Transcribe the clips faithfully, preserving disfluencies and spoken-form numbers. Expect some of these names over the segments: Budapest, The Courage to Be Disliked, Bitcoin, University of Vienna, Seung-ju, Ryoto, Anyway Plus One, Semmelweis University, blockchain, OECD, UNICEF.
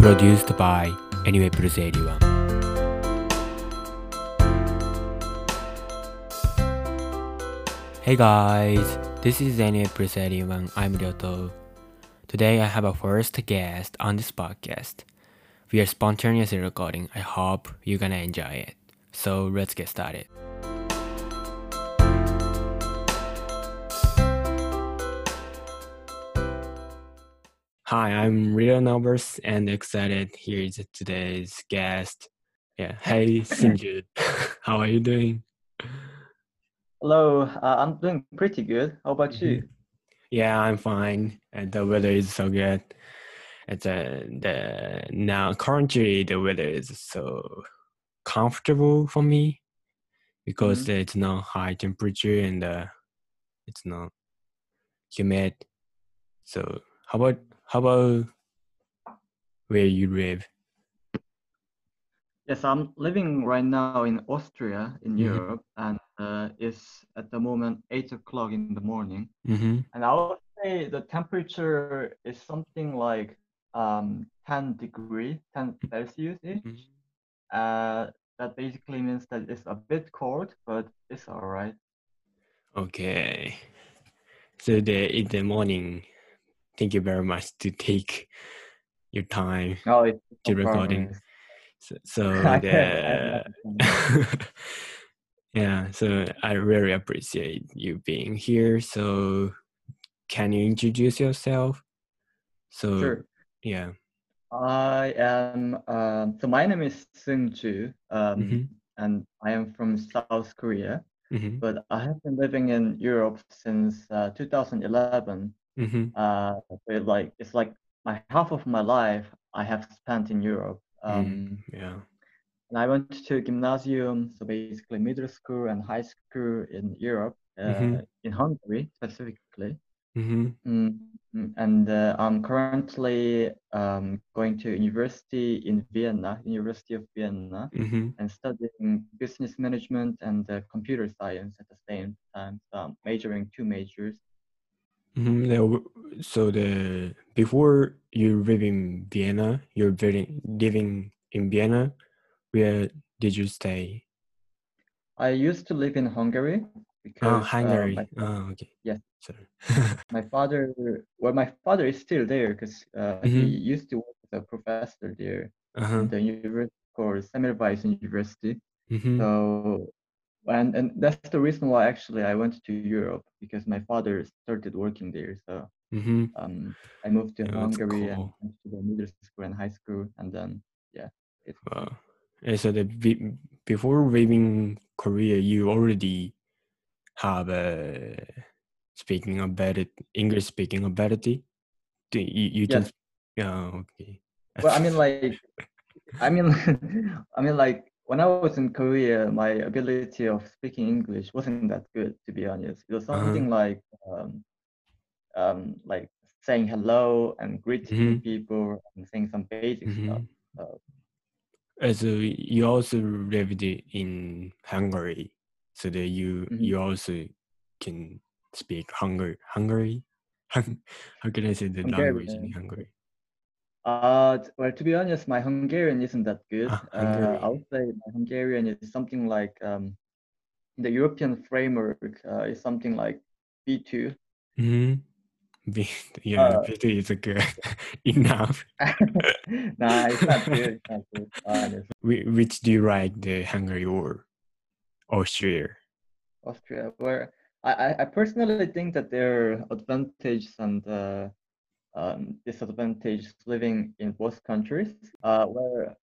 Produced by Anyway Plus One. Hey guys, this is Anyway Plus One. I'm Ryoto. Today I have a first guest on this podcast. We are spontaneously recording. I hope you're gonna enjoy it. So let's get started. Hi, I'm really nervous and excited. Here is today's guest. Yeah, hey Sinju, how are you doing? Hello, uh, I'm doing pretty good. How about mm-hmm. you? Yeah, I'm fine. And the weather is so good. It's uh, the now currently the weather is so comfortable for me because mm-hmm. it's not high temperature and uh, it's not humid. So how about How about where you live? Yes, I'm living right now in Austria, in mm-hmm. Europe, and uh, it's at the moment eight o'clock in the morning. Mm-hmm. And I would say the temperature is something like um, ten degrees, ten Celsius ish. Mm-hmm. Uh, that basically means that it's a bit cold, but it's all right. Okay. So the in the morning. Thank you very much to take your time oh, it's to recording. So, so the, yeah, so I really appreciate you being here. So can you introduce yourself? So sure. yeah, I am. Uh, so my name is Seung-ju, um, mm-hmm. and I am from South Korea. Mm-hmm. But I have been living in Europe since uh, two thousand eleven. Mm-hmm. Uh, so it like it's like my half of my life I have spent in Europe. Um, mm, yeah, and I went to gymnasium, so basically middle school and high school in Europe, uh, mm-hmm. in Hungary specifically. Mm-hmm. Mm-hmm. And uh, I'm currently um, going to university in Vienna, University of Vienna, mm-hmm. and studying business management and uh, computer science at the same time. So I'm majoring two majors. Mm-hmm. So the before you live in Vienna, you're living in Vienna. Where did you stay? I used to live in Hungary because oh, Hungary. Uh, my, oh, okay. Yes. Sorry. my father. Well, my father is still there because uh, mm-hmm. he used to work as a professor there uh-huh. at the university called Semmelweis University. Mm-hmm. So. And and that's the reason why actually I went to Europe because my father started working there. So mm-hmm. um, I moved to yeah, Hungary cool. and went to the middle school and high school, and then yeah. It's wow. And so the before leaving Korea, you already have a speaking ability, English speaking ability. You you yes. just yeah okay. Well, I mean like, I mean, I mean like. When I was in Korea, my ability of speaking English wasn't that good, to be honest. It was something uh-huh. like, um, um, like saying hello and greeting mm-hmm. people and saying some basic mm-hmm. stuff. So. Uh, so you also lived in Hungary, so that you mm-hmm. you also can speak Hungary. Hungary, how can I say the Hungarian. Language in Hungary? Uh, well, to be honest, my Hungarian isn't that good. Ah, uh, I would say my Hungarian is something like um, the European framework uh, is something like B two. Mm-hmm. B- yeah, uh, B two is good enough. Nah, it's not good. It's not good. Uh, Which do you like, the Hungary or Austria? Austria, where I, I personally think that there are advantages and. Uh, Um, disadvantages living in both countries. Uh, where,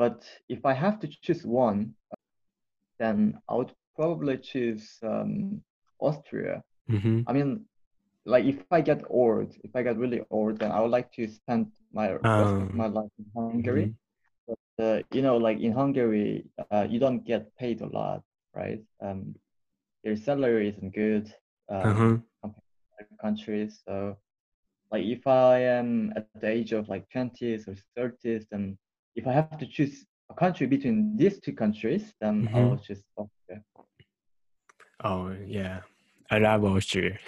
but if I have to choose one, then I would probably choose um, Austria. Mm-hmm. I mean, like if I get old, if I get really old, then I would like to spend my um, rest of my life in Hungary. Mm-hmm. But uh, you know, like in Hungary, uh, you don't get paid a lot, right? Um, your salary isn't good um, uh-huh. compared to other countries, so. Like if I am at the age of like twenties or thirties, then if I have to choose a country between these two countries, then mm-hmm. I'll choose Austria. Oh yeah, I love Austria.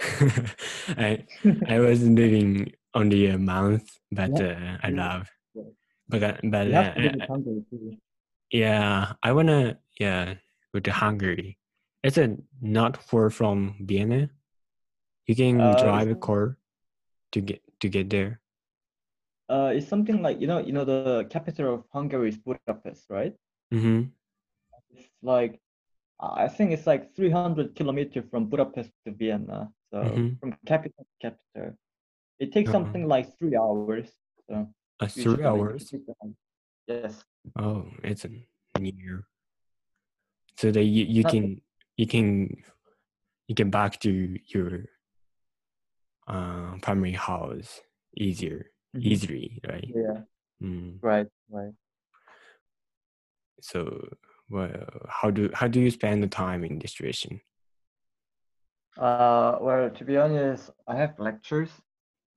I I was living only a month, but yeah. uh, I love But, but uh, yeah, I wanna yeah go to Hungary. It's a not far from Vienna. You can uh, drive a car to get to get there. Uh, it's something like you know you know the capital of Hungary is Budapest, right? Mm-hmm. It's like I think it's like three hundred kilometers from Budapest to Vienna. So mm-hmm. from capital to capital, it takes uh-huh. something like three hours. So. Uh, three hours. Yes. Oh, it's near. So that you, you can you can you can back to your uh, primary house easier, mm-hmm. easily, right? Yeah. Mm. Right. Right. So, well, how do how do you spend the time in this situation? Uh, well, to be honest, I have lectures.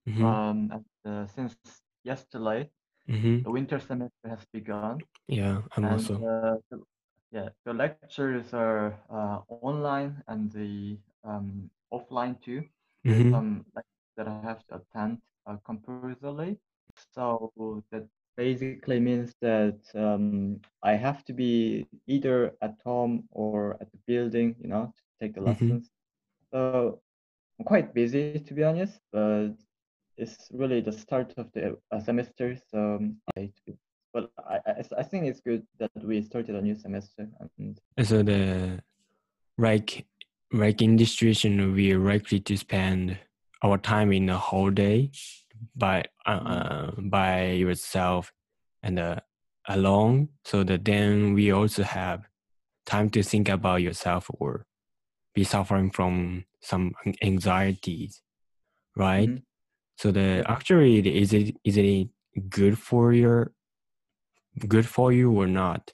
Mm-hmm. Um, and, uh, since. Yesterday, mm-hmm. the winter semester has begun. Yeah, I'm and, also. Uh, the, yeah, the lectures are uh, online and the um, offline too. Mm-hmm. Some lectures that I have to attend uh, compulsorily. So that basically means that um, I have to be either at home or at the building, you know, to take the mm-hmm. lessons. So I'm quite busy, to be honest, but. It's really the start of the semester, so I, but I, I think it's good that we started a new semester. And so the like, like in this situation, we are likely to spend our time in the whole day by uh, by yourself and uh, alone, so that then we also have time to think about yourself or be suffering from some anxieties, right? Mm-hmm. So the actually is it is it good for your good for you or not?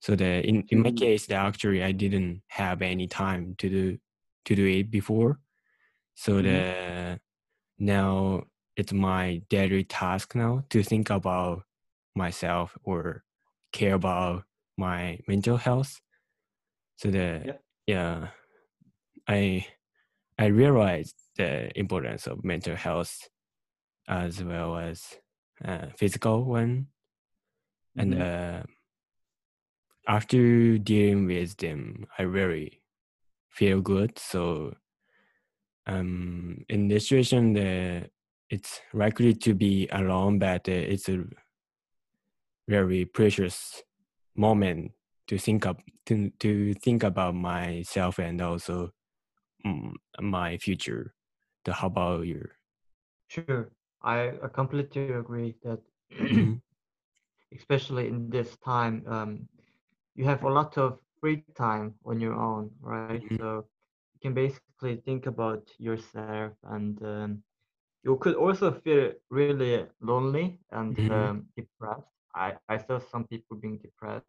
So the in, in my case, the actually I didn't have any time to do to do it before. So mm-hmm. the now it's my daily task now to think about myself or care about my mental health. So the yeah, yeah I I realized the importance of mental health as well as uh, physical one. Mm-hmm. And uh, after dealing with them, I really feel good. So um, in this situation, uh, it's likely to be alone, but uh, it's a very precious moment to think up, to, to think about myself and also um, my future. The, how about you? Sure, I completely agree that especially in this time, um, you have a lot of free time on your own, right? Mm-hmm. So you can basically think about yourself and um, you could also feel really lonely and mm-hmm. um, depressed. I, I saw some people being depressed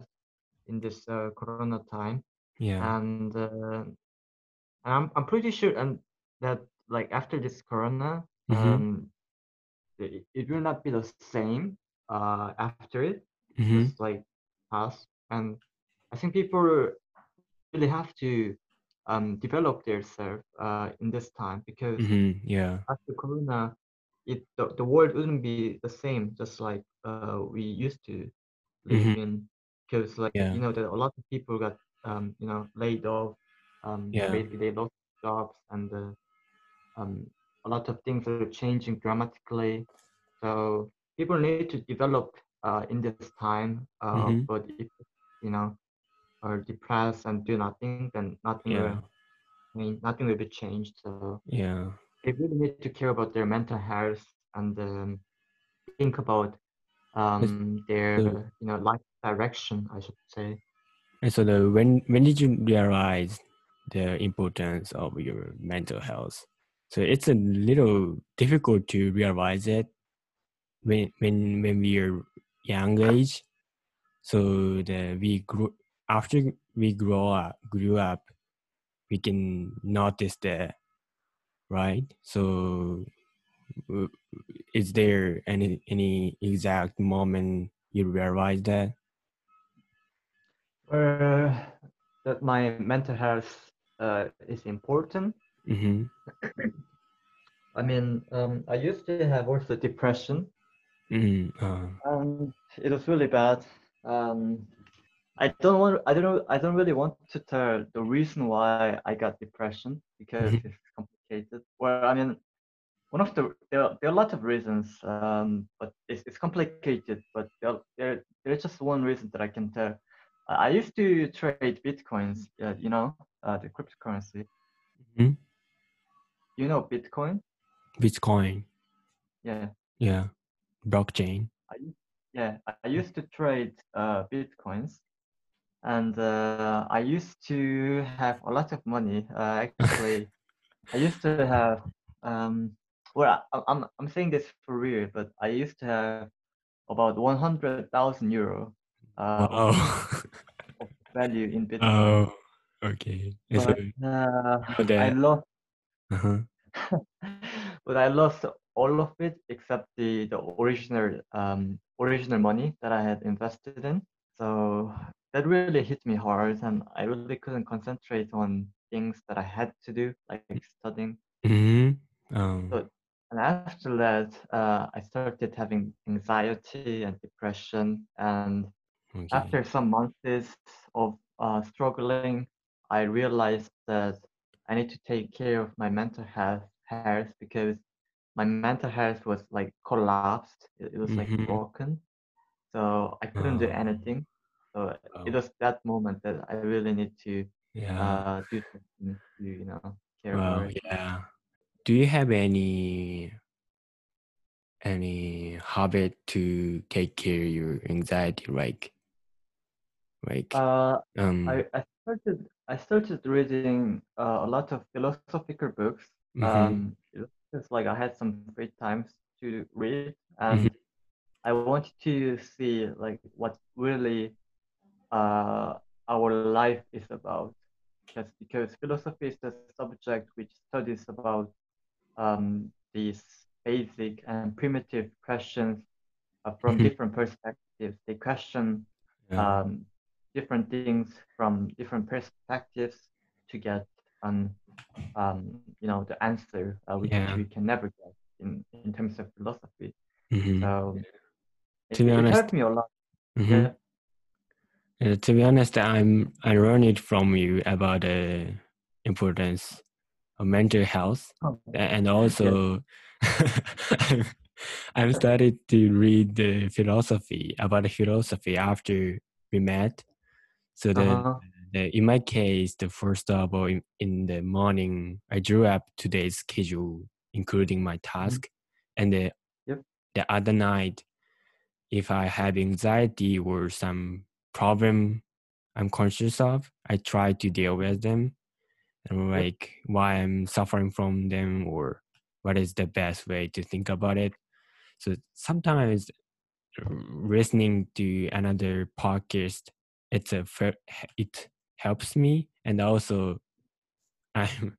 in this uh, corona time. Yeah. And uh, I'm, I'm pretty sure and that like after this corona, mm-hmm. um, it, it will not be the same uh, after it, mm-hmm. just like us. And I think people really have to um, develop themselves uh, in this time because mm-hmm. yeah. after corona, it the, the world wouldn't be the same, just like uh, we used to live mm-hmm. in. Because like yeah. you know, that a lot of people got um, you know laid off. Um, yeah. Basically, they lost jobs and. Uh, Um, a lot of things are changing dramatically, so people need to develop uh, in this time. Uh, mm-hmm. But if you know are depressed and do nothing, then nothing yeah. will. I mean, nothing will be changed. So yeah, they really need to care about their mental health and um, think about um, their so, you know life direction. I should say. And so, the, when when did you realize the importance of your mental health? So it's a little difficult to realize it when when when we are young age. So the we grew after we grow up grew up, we can notice that, right? So is there any any exact moment you realize that? Uh, that my mental health uh, is important. Mm-hmm. I mean, um, I used to have also depression, Mm-hmm. uh. Um, it was really bad. Um, I don't want. I don't know. I don't really want to tell the reason why I got depression because mm-hmm. it's complicated. Well, I mean, one of the there are, there are lots of reasons, um, but it's, it's complicated. But there there there's just one reason that I can tell. I used to trade bitcoins. Uh, you know, uh, the cryptocurrency. Mm-hmm. You know Bitcoin? Bitcoin. Yeah. Yeah. Blockchain. I, yeah, I used to trade uh, bitcoins, and uh, I used to have a lot of money. Uh, actually, I used to have. Um, well, I, I'm I'm saying this for real, but I used to have about one hundred thousand euro uh, oh. of value in Bitcoin. Oh, okay. But, uh, I lost. Uh-huh. But I lost all of it except the the original um original money that I had invested in. So that really hit me hard, and I really couldn't concentrate on things that I had to do, like studying. Mm-hmm. um. So, and after that, uh, I started having anxiety and depression. And okay. after some months of uh, struggling, I realized that I need to take care of my mental health, health because my mental health was like collapsed. It, it was mm-hmm. like broken. So I couldn't oh. do anything. So oh. it was that moment that I really need to yeah. uh, do something to, you know, care well, for it. Yeah. Do you have any any habit to take care of your anxiety? Like, like uh, um, I, I started. I started reading uh, a lot of philosophical books. Mm-hmm. Um, it's like I had some free times to read, and mm-hmm. I wanted to see like what really uh, our life is about. That's because philosophy is the subject which studies about um, these basic and primitive questions uh, from mm-hmm. different perspectives. They question. Yeah. Um, different things from different perspectives to get an, um, you know, the answer uh, which yeah. we can never get in, in terms of philosophy. Mm-hmm. So it, to be it honest, helped me a lot. Mm-hmm. Yeah. Uh, to be honest, I'm I learned it from you about the uh, importance of mental health, oh. and also yeah. I'm started to read the philosophy about the philosophy after we met. So then, uh-huh. the, in my case, the first job in, in the morning, I drew up today's schedule, including my task. Mm-hmm. And the, yep. the other night, if I have anxiety or some problem I'm conscious of, I try to deal with them and like yep. why I'm suffering from them or what is the best way to think about it. So sometimes listening to another podcast, It's a it helps me, and also I'm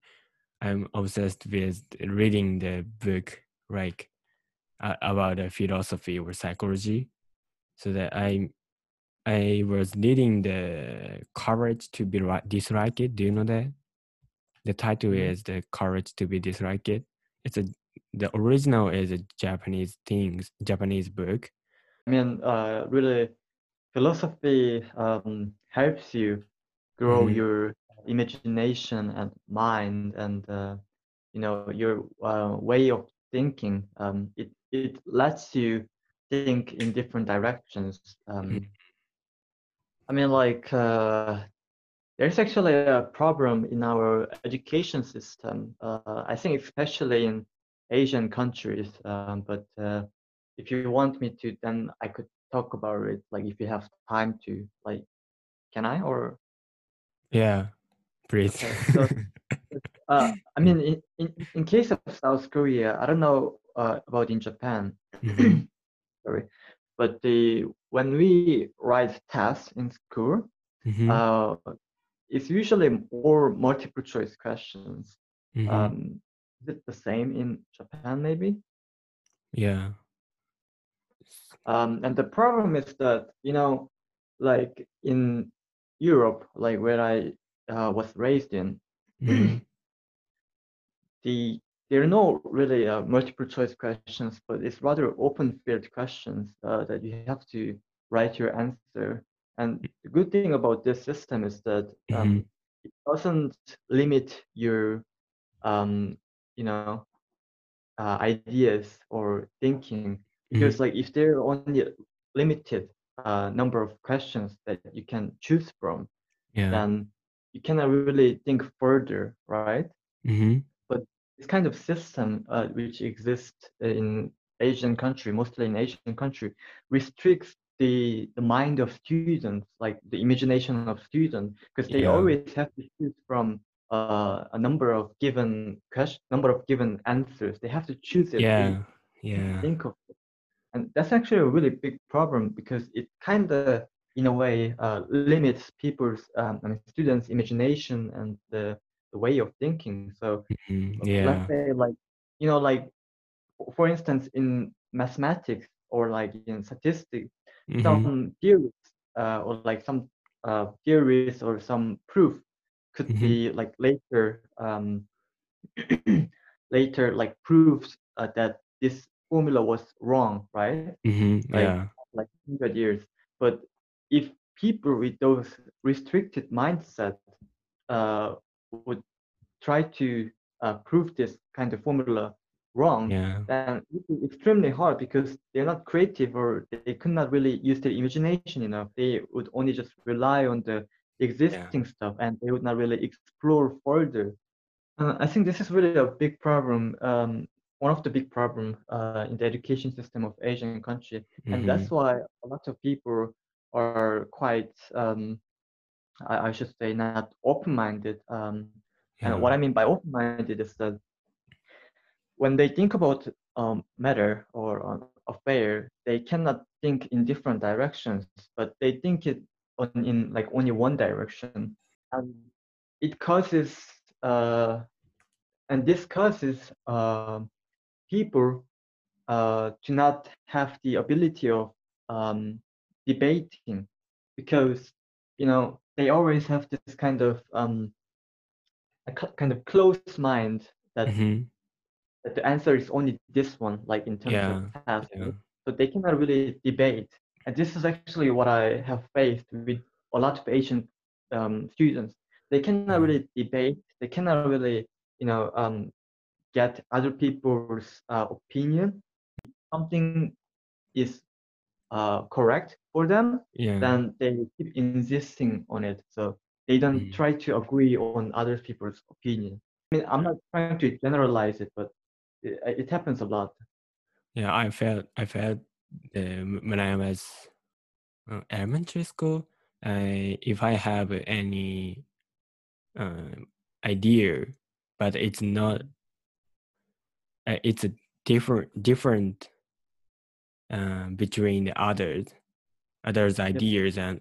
I'm obsessed with reading the book like uh, about uh, philosophy or psychology. So that I I was reading The Courage to Be Disliked. Do you know that? The title is The Courage to Be Disliked. It's a the original is a Japanese things Japanese book. I mean, uh, really. Philosophy um, helps you grow mm-hmm. your imagination and mind, and uh, you know your uh, way of thinking. Um, it it lets you think in different directions. Um, mm-hmm. I mean, like uh, there's actually a problem in our education system. Uh, I think especially in Asian countries. Um, but uh, if you want me to, then I could talk about it, like if you have time to, like can I or yeah please okay, so, uh, I mean in, in, in case of South Korea, I don't know uh, about in Japan sorry, but the when we write tests in school mm-hmm. uh, it's usually more multiple choice questions. Mm-hmm. Um, is it the same in Japan maybe? Yeah. Um, and the problem is that, you know, like in Europe, like where I uh, was raised in, mm-hmm. the there are no really uh, multiple choice questions, but it's rather open field questions uh, that you have to write your answer. And the good thing about this system is that um, mm-hmm. it doesn't limit your, um, you know, uh, ideas or thinking, because mm-hmm. like if there are only a limited uh, number of questions that you can choose from, yeah. then you cannot really think further, right? Mm-hmm. But this kind of system uh, which exists in Asian country, mostly in Asian country, restricts the, the mind of students, like the imagination of students, because they yeah. always have to choose from uh, a number of given question, number of given answers. They have to choose it. Yeah, yeah. Think of it, and that's actually a really big problem, because it kind of, in a way, uh, limits people's um, I mean, students' imagination and the, the way of thinking. So, mm-hmm. yeah. let's say, like you know, like for instance, in mathematics or like in statistics. Mm-hmm. Some theories uh, or like some uh, theories or some proof could mm-hmm. be like later um, later like proves uh, that this formula was wrong, right? Mm-hmm. Like, yeah. like one hundred years. But if people with those restricted mindset uh, would try to uh, prove this kind of formula wrong, yeah. then it's extremely hard, because they're not creative or they could not really use their imagination enough. They would only just rely on the existing yeah. stuff, and they would not really explore further. Uh, I think this is really a big problem, um, one of the big problems uh, in the education system of Asian country. Mm-hmm. And that's why a lot of people are quite, um, I, I should say, not open-minded. Um, yeah. And what I mean by open-minded is that when they think about um, matter or um, affair, they cannot think in different directions, but they think it on, in like only one direction, and it causes uh, and this causes uh, people uh, to not have the ability of um, debating, because you know they always have this kind of um, a cl- kind of closed mind that. Mm-hmm. The answer is only this one, like in terms yeah, of past. Yeah. So they cannot really debate. And this is actually what I have faced with a lot of Asian um, students. They cannot really debate. They cannot really, you know, um, get other people's uh, opinion. If something is uh, correct for them, yeah. then they keep insisting on it. So they don't mm. try to agree on other people's opinion. I mean, I'm not trying to generalize it, but it happens a lot. Yeah, I felt I felt uh, when I was uh, elementary school, I, if I have any uh, idea, but it's not, uh, it's a different different uh, between the others, others' ideas yep.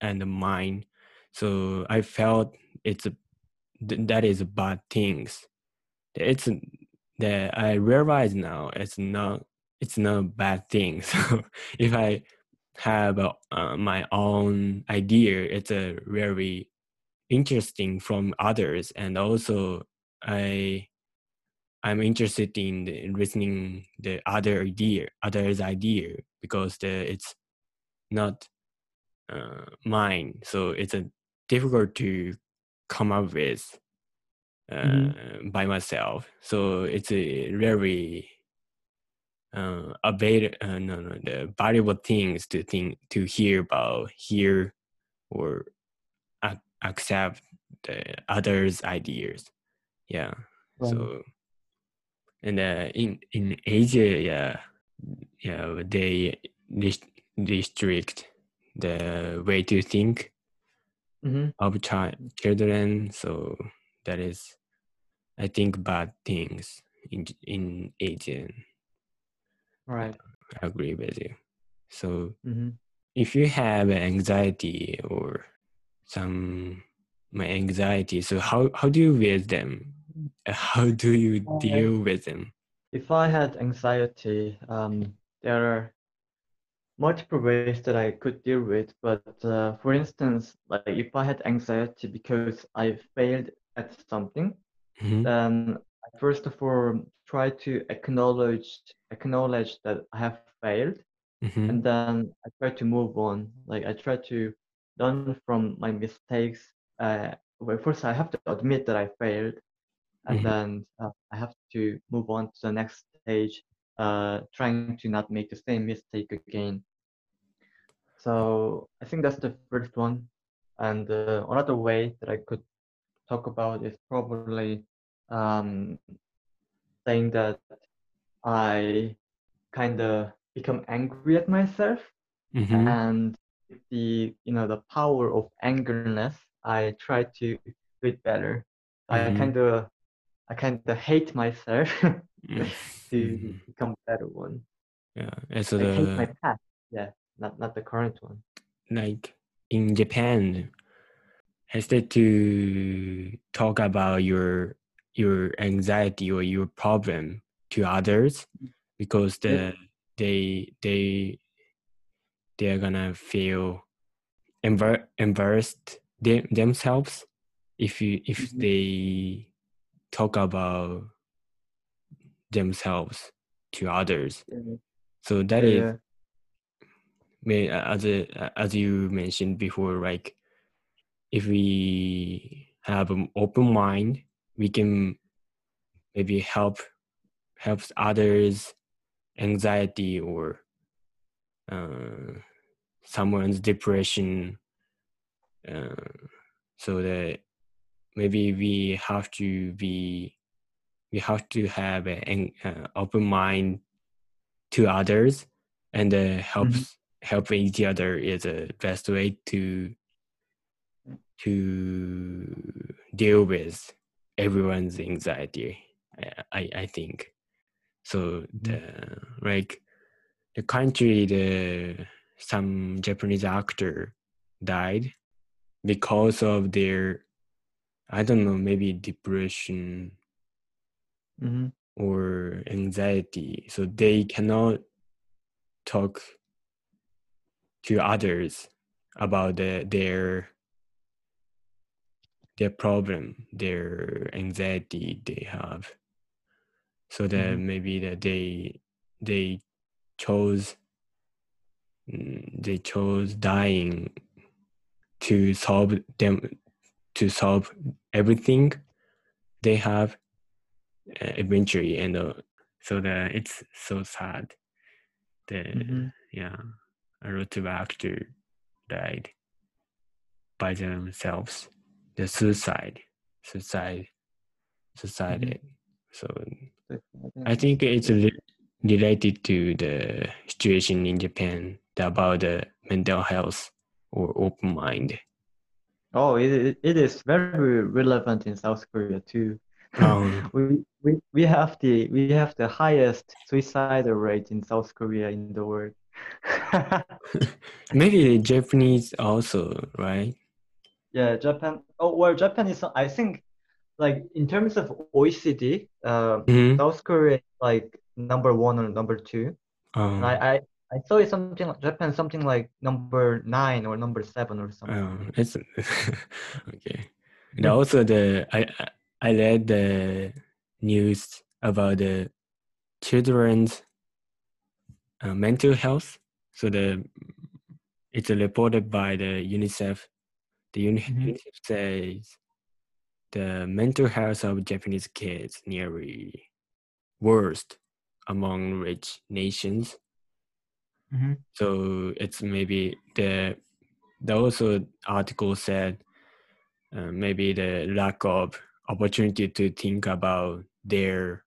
and and mine. So I felt it's a, th- that is bad things. It's a, that I realize now it's not it's not a bad thing. So if I have a, uh, my own idea, it's a very interesting from others, and also I I'm interested in, the, in listening the other idea, others' idea, because the, it's not uh, mine. So it's a difficult to come up with. Uh, mm-hmm. by myself, so it's a very uh, available, uh, no, no, the valuable things to think, to hear about, hear or ac- accept the others' ideas. Yeah. Right. So, and uh, in in Asia, yeah, yeah, they restrict the way to think mm-hmm. of chi- children. So. That is, I think, bad things in in Asian. Right. I agree with you. So mm-hmm. if you have anxiety or some my anxiety, so how, how do you with them? How do you deal with them? If I had anxiety, um, there are multiple ways that I could deal with. But uh, for instance, like if I had anxiety because I failed at something, mm-hmm. then first of all, try to acknowledge acknowledge that I have failed, mm-hmm. and then I try to move on. Like I try to learn from my mistakes. Uh, well, first I have to admit that I failed, and mm-hmm. then uh, I have to move on to the next stage, uh, trying to not make the same mistake again. So I think that's the first one. And uh, another way that I could talk about is probably um, saying that I kind of become angry at myself, mm-hmm. and the you know the power of angerness. I try to do it better. Mm-hmm. I kind of I kind of hate myself mm-hmm. to become a better one. Yeah, it's I the... hate my past. Yeah, not not the current one. Like in Japan, instead to talk about your your anxiety or your problem to others, because the yeah. they they they are gonna feel embar- embarrassed them, themselves if you if mm-hmm. they talk about themselves to others. Mm-hmm. So that yeah. is. As a, as you mentioned before, like if we have an open mind, we can maybe help helps others' anxiety or uh, someone's depression. Uh, so that maybe we have to be we have to have an uh, open mind to others, and uh, helps. Mm-hmm. Helping each other is the best way to to deal with everyone's anxiety. I I, I think so. The like the country, the some Japanese actor died because of their I don't know maybe depression mm-hmm. or anxiety. So they cannot talk to others about the, their their problem, their anxiety they have, so that mm-hmm. maybe that they they chose they chose dying to solve them to solve everything they have uh, eventually, and uh, so that it's so sad. The mm-hmm. yeah. A lot of actors died by themselves. The suicide, suicide, suicide. Mm-hmm. So I think it's re- related to the situation in Japan about the mental health or open mind. Oh, it it is very relevant in South Korea too. Um, we we we have the we have the highest suicide rate in South Korea in the world. Maybe Japanese also, right? Yeah, Japan. Oh, well, Japan is. I think, like in terms of O E C D, uh, mm-hmm. South Korea is like number one or number two. Oh. I, I, I saw it something like Japan, something like number nine or number seven or something. Oh, it's okay. And also, the I I read the news about the children's. Uh, mental health. So the it's reported by the UNICEF. The uni- mm-hmm. UNICEF says the mental health of Japanese kids nearly worst among rich nations. Mm-hmm. So it's maybe the the also article said uh, maybe the lack of opportunity to think about their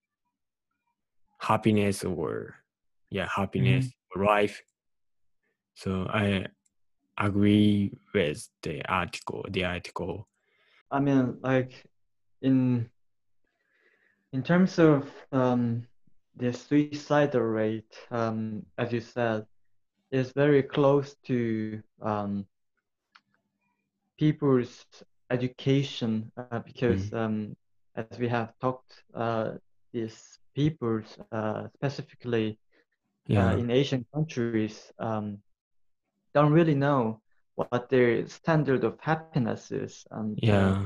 happiness or yeah happiness mm-hmm. life. So I agree with the article the article I mean, like in in terms of um the suicidal rate, um as you said, is very close to um people's education, uh, because mm-hmm. um as we have talked, uh these people's uh specifically Yeah. Uh, in Asian countries, um, don't really know what their standard of happiness is, and yeah, uh,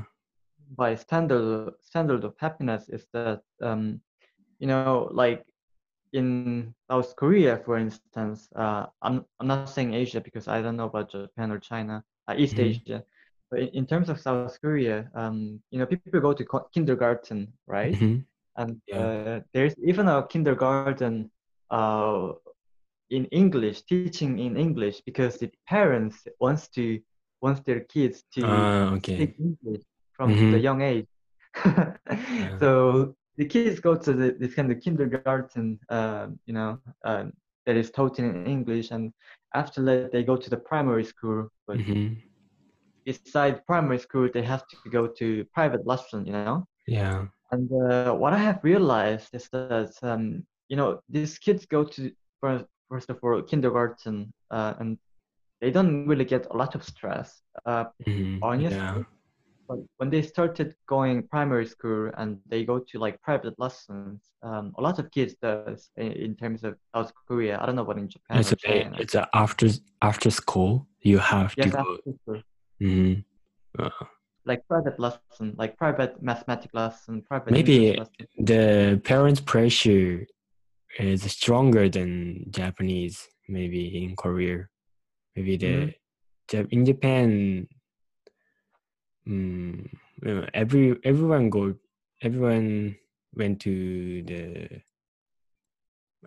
by standard standard of happiness is that um, you know, like in South Korea, for instance, uh, I'm I'm not saying Asia because I don't know about Japan or China, uh, East mm-hmm. Asia. But in, in terms of South Korea, um, you know, people go to co- kindergarten, right? Mm-hmm. And yeah. uh, there's even a kindergarten uh, in English, teaching in English, because the parents wants to wants their kids to uh, okay. speak English from mm-hmm. the young age. yeah. So the kids go to the, this kind of kindergarten, uh, you know, uh, that is taught in English, and after that they go to the primary school. But mm-hmm. beside primary school, they have to go to private lesson, you know. Yeah. And uh, what I have realized is that um, you know, these kids go to first, first of all kindergarten, uh, and they don't really get a lot of stress. Uh, mm-hmm. Honestly. Yeah. But when they started going primary school and they go to like private lessons, um, a lot of kids does in, in terms of South Korea. I don't know what in Japan. It's, a, it's a after after school you have yes, to go. After mm-hmm. uh-huh. Like private lesson, like private mathematics lesson, private. Maybe the parents' pressure is stronger than Japanese. Maybe in Korea, maybe the mm-hmm. in Japan. Mm, every everyone go everyone went to the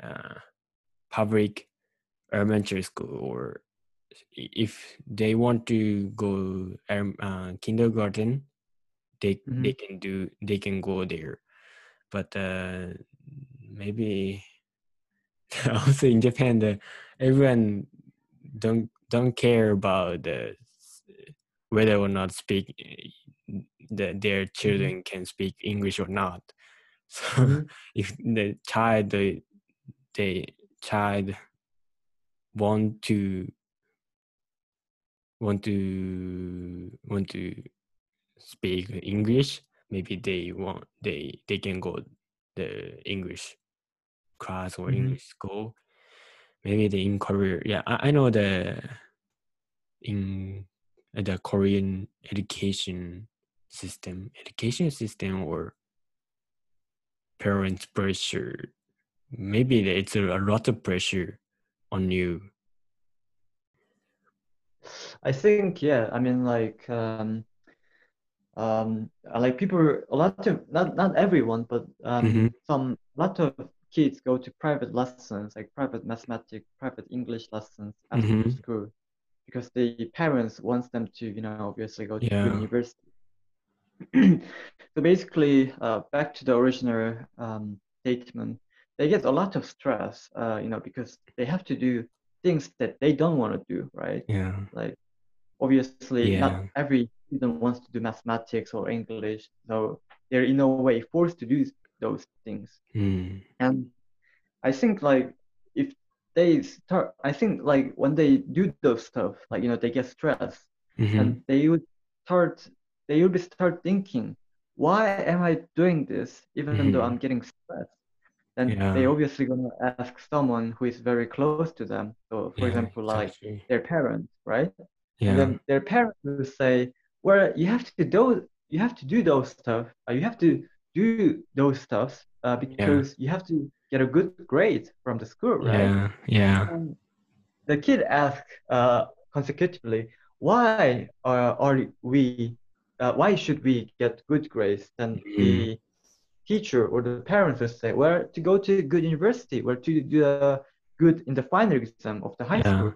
uh, public elementary school, or if they want to go um, uh, kindergarten, they mm-hmm. they can do they can go there, but uh, maybe also in Japan, the, everyone don't don't care about the. Whether or not speak the, their children can speak English or not. So if the child the, the child want to want to want to speak English, maybe they want they they can go the English class or mm-hmm. English school. Maybe they in Korea. Yeah, I, I know the in. The Korean education system, education system or parents' pressure. Maybe it's a, a lot of pressure on you. I think, yeah. I mean, like, um, um, like people, a lot of, not, not everyone, but um, mm-hmm. some, a lot of kids go to private lessons, like private mathematics, private English lessons after mm-hmm. school. Because the parents want them to, you know, obviously go to yeah. university. So basically, uh, back to the original um, statement, they get a lot of stress, uh, you know, because they have to do things that they don't want to do, right? Yeah. Like, obviously, yeah. not every student wants to do mathematics or English, so they're in a way forced to do those things. Mm. And I think, like, if they start, I think like when they do those stuff, like, you know, they get stressed mm-hmm. and they would start, they would start thinking, why am I doing this? Even mm-hmm. though I'm getting stressed, then yeah. they obviously going to ask someone who is very close to them. So for yeah, example, like exactly. their parents, right? Yeah. And then their parents will say, well, you have to do, you have to do those stuff. Uh, you have to do those stuff uh, because yeah. you have to get a good grade from the school, right? Yeah, yeah. And the kid asked uh, consecutively, why are, are we, uh, why should we get good grades? Then mm-hmm. the teacher or the parents would say, well, to go to a good university, well, to do uh, good in the final exam of the high yeah. school.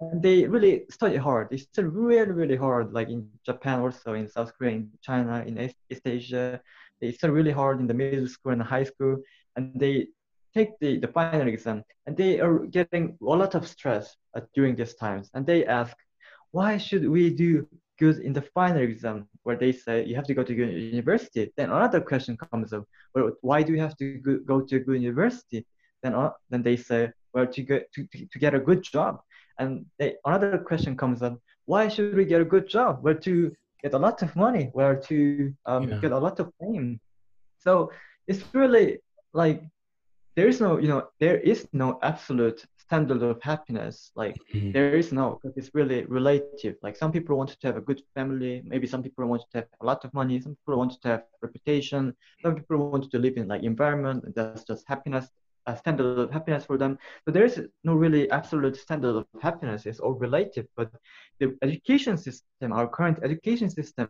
And they really study hard. They study really, really hard, like in Japan also, in South Korea, in China, in East Asia. They study really hard in the middle school and the high school. And they take the, the final exam, and they are getting a lot of stress uh, during these times. And they ask, why should we do good in the final exam? Where they say, you have to go to good university. Then another question comes up, well, why do you have to go, go to a good university? Then uh, then they say, well, to, go, to, to get a good job. And they, another question comes up, why should we get a good job? Well, to get a lot of money, well, to um, yeah. get a lot of fame. So it's really like, there is no, you know, there is no absolute standard of happiness, like mm-hmm. there is no, because it's really relative. Like some people want to have a good family, maybe some people want to have a lot of money, some people want to have reputation, some people want to live in like environment, and that's just happiness, a standard of happiness for them. So there is no really absolute standard of happiness, it's all relative. But the education system, our current education system,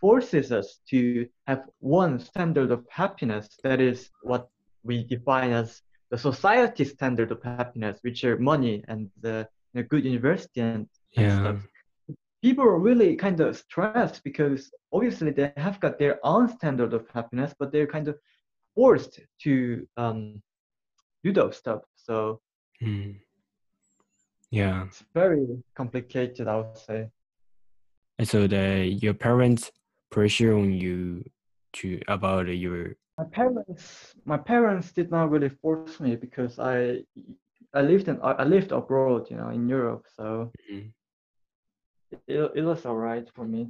forces us to have one standard of happiness that is what we define as the society standard of happiness, which are money and the you know, good university and, yeah. and stuff. People are really kind of stressed because obviously they have got their own standard of happiness, but they're kind of forced to um, do those stuff. So mm. yeah, it's very complicated, I would say. And so the your parents pressure on you to about your. My parents, my parents did not really force me because I, I lived in, I lived abroad, you know, in Europe. So mm-hmm. it, it was all right for me.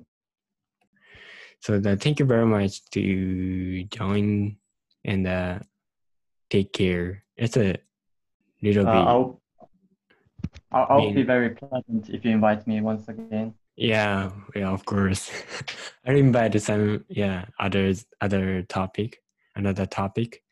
So uh, thank you very much to join and uh, take care. It's a little uh, bit. I'll, I'll, I'll mean, be very pleasant if you invite me once again. Yeah, yeah, of course. I invited some, yeah, others, other topic. Another topic,